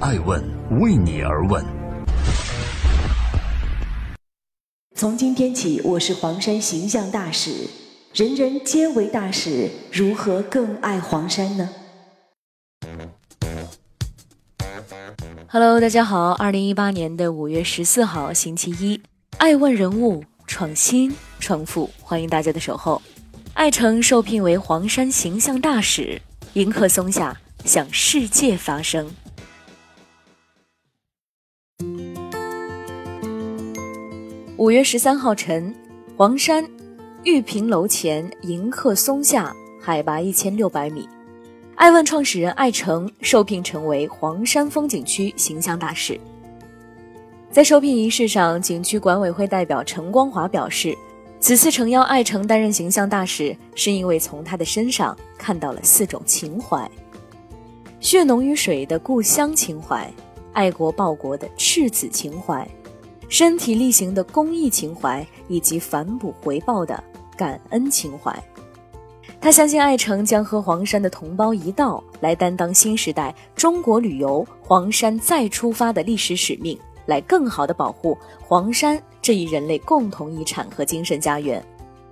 爱问为你而问。从今天起，我是黄山形象大使，人人皆为大使，如何更爱黄山呢？Hello， 大家好，2018年的5月14号星期一，爱问人物创新创富，欢迎大家的守候。艾诚受聘为黄山形象大使，迎客松下，向世界发声。5月13号晨，黄山玉屏楼前迎客松下，海拔1600米。爱问创始人艾诚受聘成为黄山风景区形象大使。在受聘仪式上，景区管委会代表陈光华表示，此次诚邀艾诚担任形象大使，是因为从他的身上看到了4种情怀：血浓于水的故乡情怀，爱国报国的赤子情怀，身体力行的公益情怀，以及反哺回报的感恩情怀。他相信艾诚将和黄山的同胞一道，来担当新时代中国旅游黄山再出发的历史使命，来更好地保护黄山这一人类共同遗产和精神家园，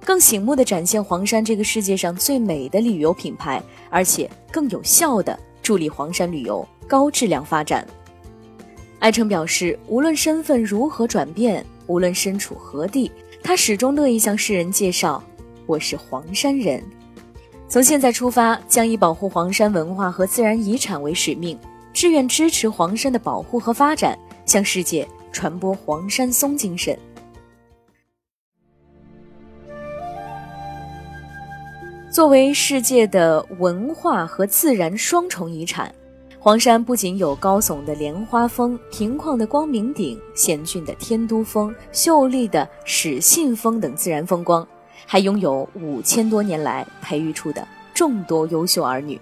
更醒目地展现黄山这个世界上最美的旅游品牌，而且更有效地助力黄山旅游高质量发展。艾诚表示，无论身份如何转变，无论身处何地，他始终乐意向世人介绍，我是黄山人。从现在出发，将以保护黄山文化和自然遗产为使命，志愿支持黄山的保护和发展，向世界传播黄山松精神。作为世界的文化和自然双重遗产，黄山不仅有高耸的莲花峰、平旷的光明顶、险峻的天都峰、秀丽的始信峰等自然风光，还拥有5000多年来培育出的众多优秀儿女，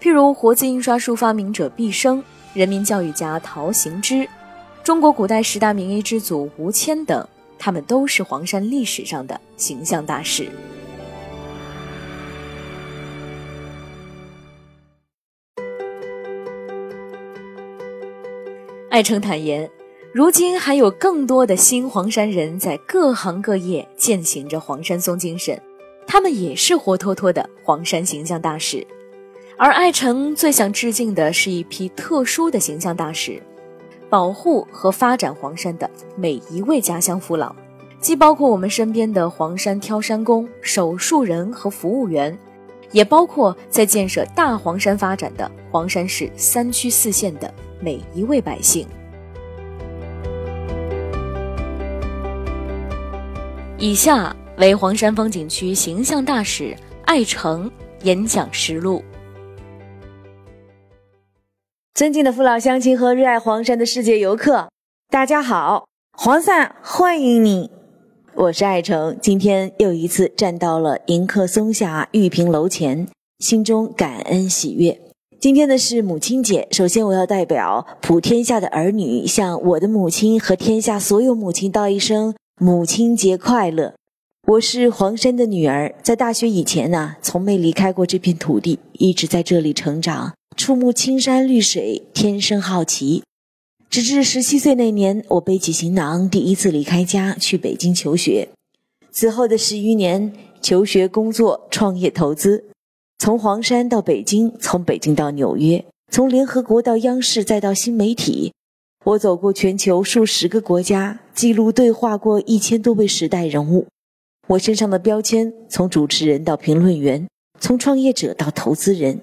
譬如活字印刷术发明者毕升、人民教育家陶行知、中国古代10大名医之祖吴谦等，他们都是黄山历史上的形象大使。艾诚坦言，如今还有更多的新黄山人在各行各业践行着黄山松精神，他们也是活脱脱的黄山形象大使。而艾诚最想致敬的是一批特殊的形象大使，保护和发展黄山的每一位家乡父老，既包括我们身边的黄山挑山工、手术人和服务员，也包括在建设大黄山发展的黄山市3区4县的每一位百姓。以下为黄山风景区形象大使艾诚演讲实录。尊敬的父老乡亲和热爱黄山的世界游客，大家好，黄山欢迎你！我是艾诚，今天又一次站到了迎客松下玉屏楼前，心中感恩喜悦。今天的是母亲节，首先我要代表普天下的儿女，向我的母亲和天下所有母亲道一声母亲节快乐。我是黄山的女儿，在大学以前呢，从没离开过这片土地，一直在这里成长，触目青山绿水，天生好奇。直至17岁那年，我背起行囊，第一次离开家去北京求学。此后的11年，求学、工作、创业、投资，从黄山到北京，从北京到纽约，从联合国到央视，再到新媒体。我走过全球数10个国家，记录对话过1000多位时代人物。我身上的标签从主持人到评论员，从创业者到投资人，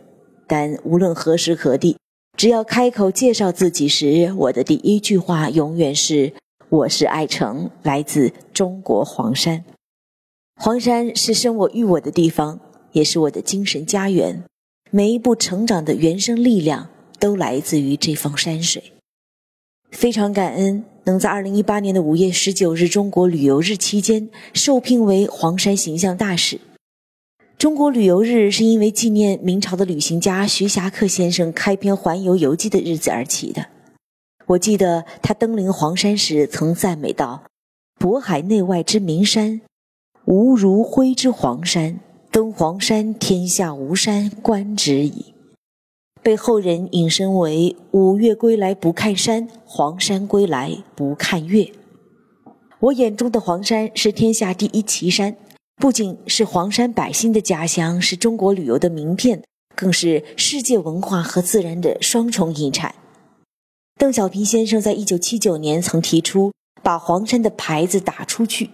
但无论何时何地，只要开口介绍自己时，我的第一句话永远是，我是艾诚，来自中国黄山。黄山是生我育我的地方，也是我的精神家园，每一步成长的原生力量都来自于这方山水。非常感恩能在2018年的5月19日中国旅游日期间受聘为黄山形象大使。中国旅游日是因为纪念明朝的旅行家徐霞客先生开篇环游游记的日子而起的。我记得他登临黄山时曾赞美道，渤海内外之名山，无如徽之黄山，登黄山天下无山观止矣。被后人引申为五岳归来不看山，黄山归来不看岳。我眼中的黄山是天下第一奇山，不仅是黄山百姓的家乡，是中国旅游的名片，更是世界文化和自然的双重遗产。邓小平先生在1979年曾提出把黄山的牌子打出去，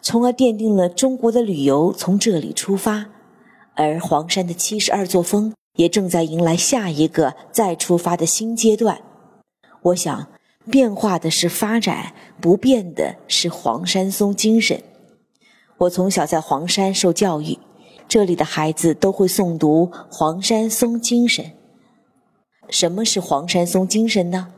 从而奠定了中国的旅游从这里出发，而黄山的72座峰也正在迎来下一个再出发的新阶段。我想，变化的是发展，不变的是黄山松精神。我从小在黄山受教育，这里的孩子都会诵读黄山松精神。什么是黄山松精神呢？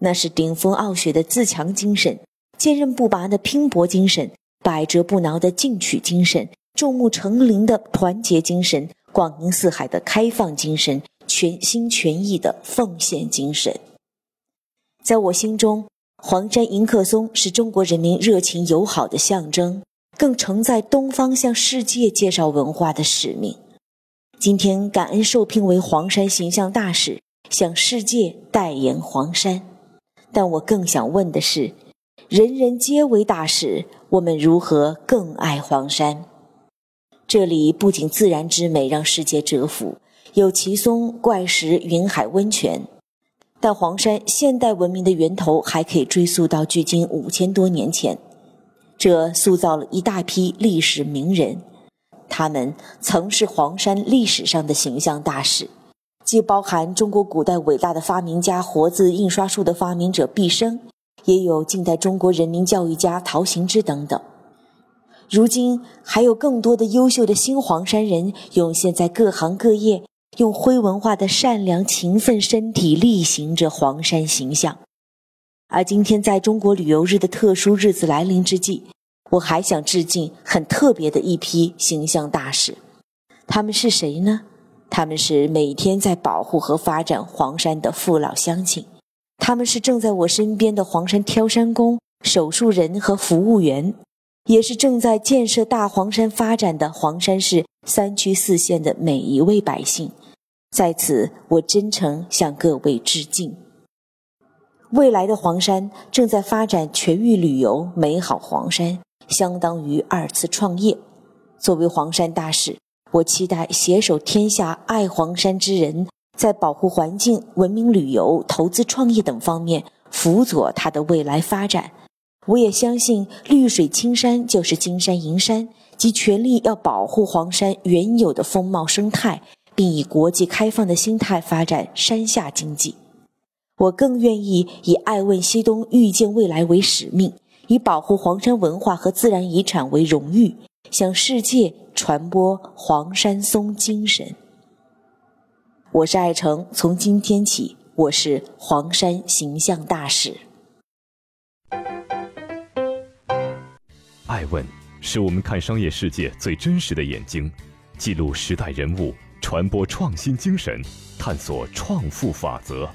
那是顶峰傲雪的自强精神，坚韧不拔的拼搏精神，百折不挠的进取精神，众目成林的团结精神，广迎四海的开放精神，全心全意的奉献精神。在我心中，黄山迎客松是中国人民热情友好的象征，更承载东方向世界介绍文化的使命。今天感恩受聘为黄山形象大使，向世界代言黄山。但我更想问的是，人人皆为大使，我们如何更爱黄山？这里不仅自然之美让世界折服，有奇松、怪石、云海温泉，但黄山现代文明的源头还可以追溯到距今5000多年前，这塑造了一大批历史名人，他们曾是黄山历史上的形象大使，既包含中国古代伟大的发明家活字印刷术的发明者毕升，也有近代中国人民教育家陶行知等等。如今还有更多的优秀的新黄山人涌现在各行各业，用徽文化的善良勤奋身体力行着黄山形象。而今天在中国旅游日的特殊日子来临之际，我还想致敬很特别的一批形象大使。他们是谁呢？他们是每天在保护和发展黄山的父老乡亲，他们是正在我身边的黄山挑山工、手术人和服务员，也是正在建设大黄山发展的黄山市3区4县的每一位百姓。在此，我真诚向各位致敬。未来的黄山正在发展全域旅游，美好黄山相当于2次创业。作为黄山大使，我期待携手天下爱黄山之人，在保护环境、文明旅游、投资创业等方面辅佐它的未来发展。我也相信绿水青山就是金山银山，即全力要保护黄山原有的风貌生态，并以国际开放的心态发展山下经济。我更愿意以爱问西东、预见未来为使命，以保护黄山文化和自然遗产为荣誉，向世界传播黄山松精神。我是爱成，从今天起，我是黄山形象大使。爱问是我们看商业世界最真实的眼睛，记录时代人物，传播创新精神，探索创富法则。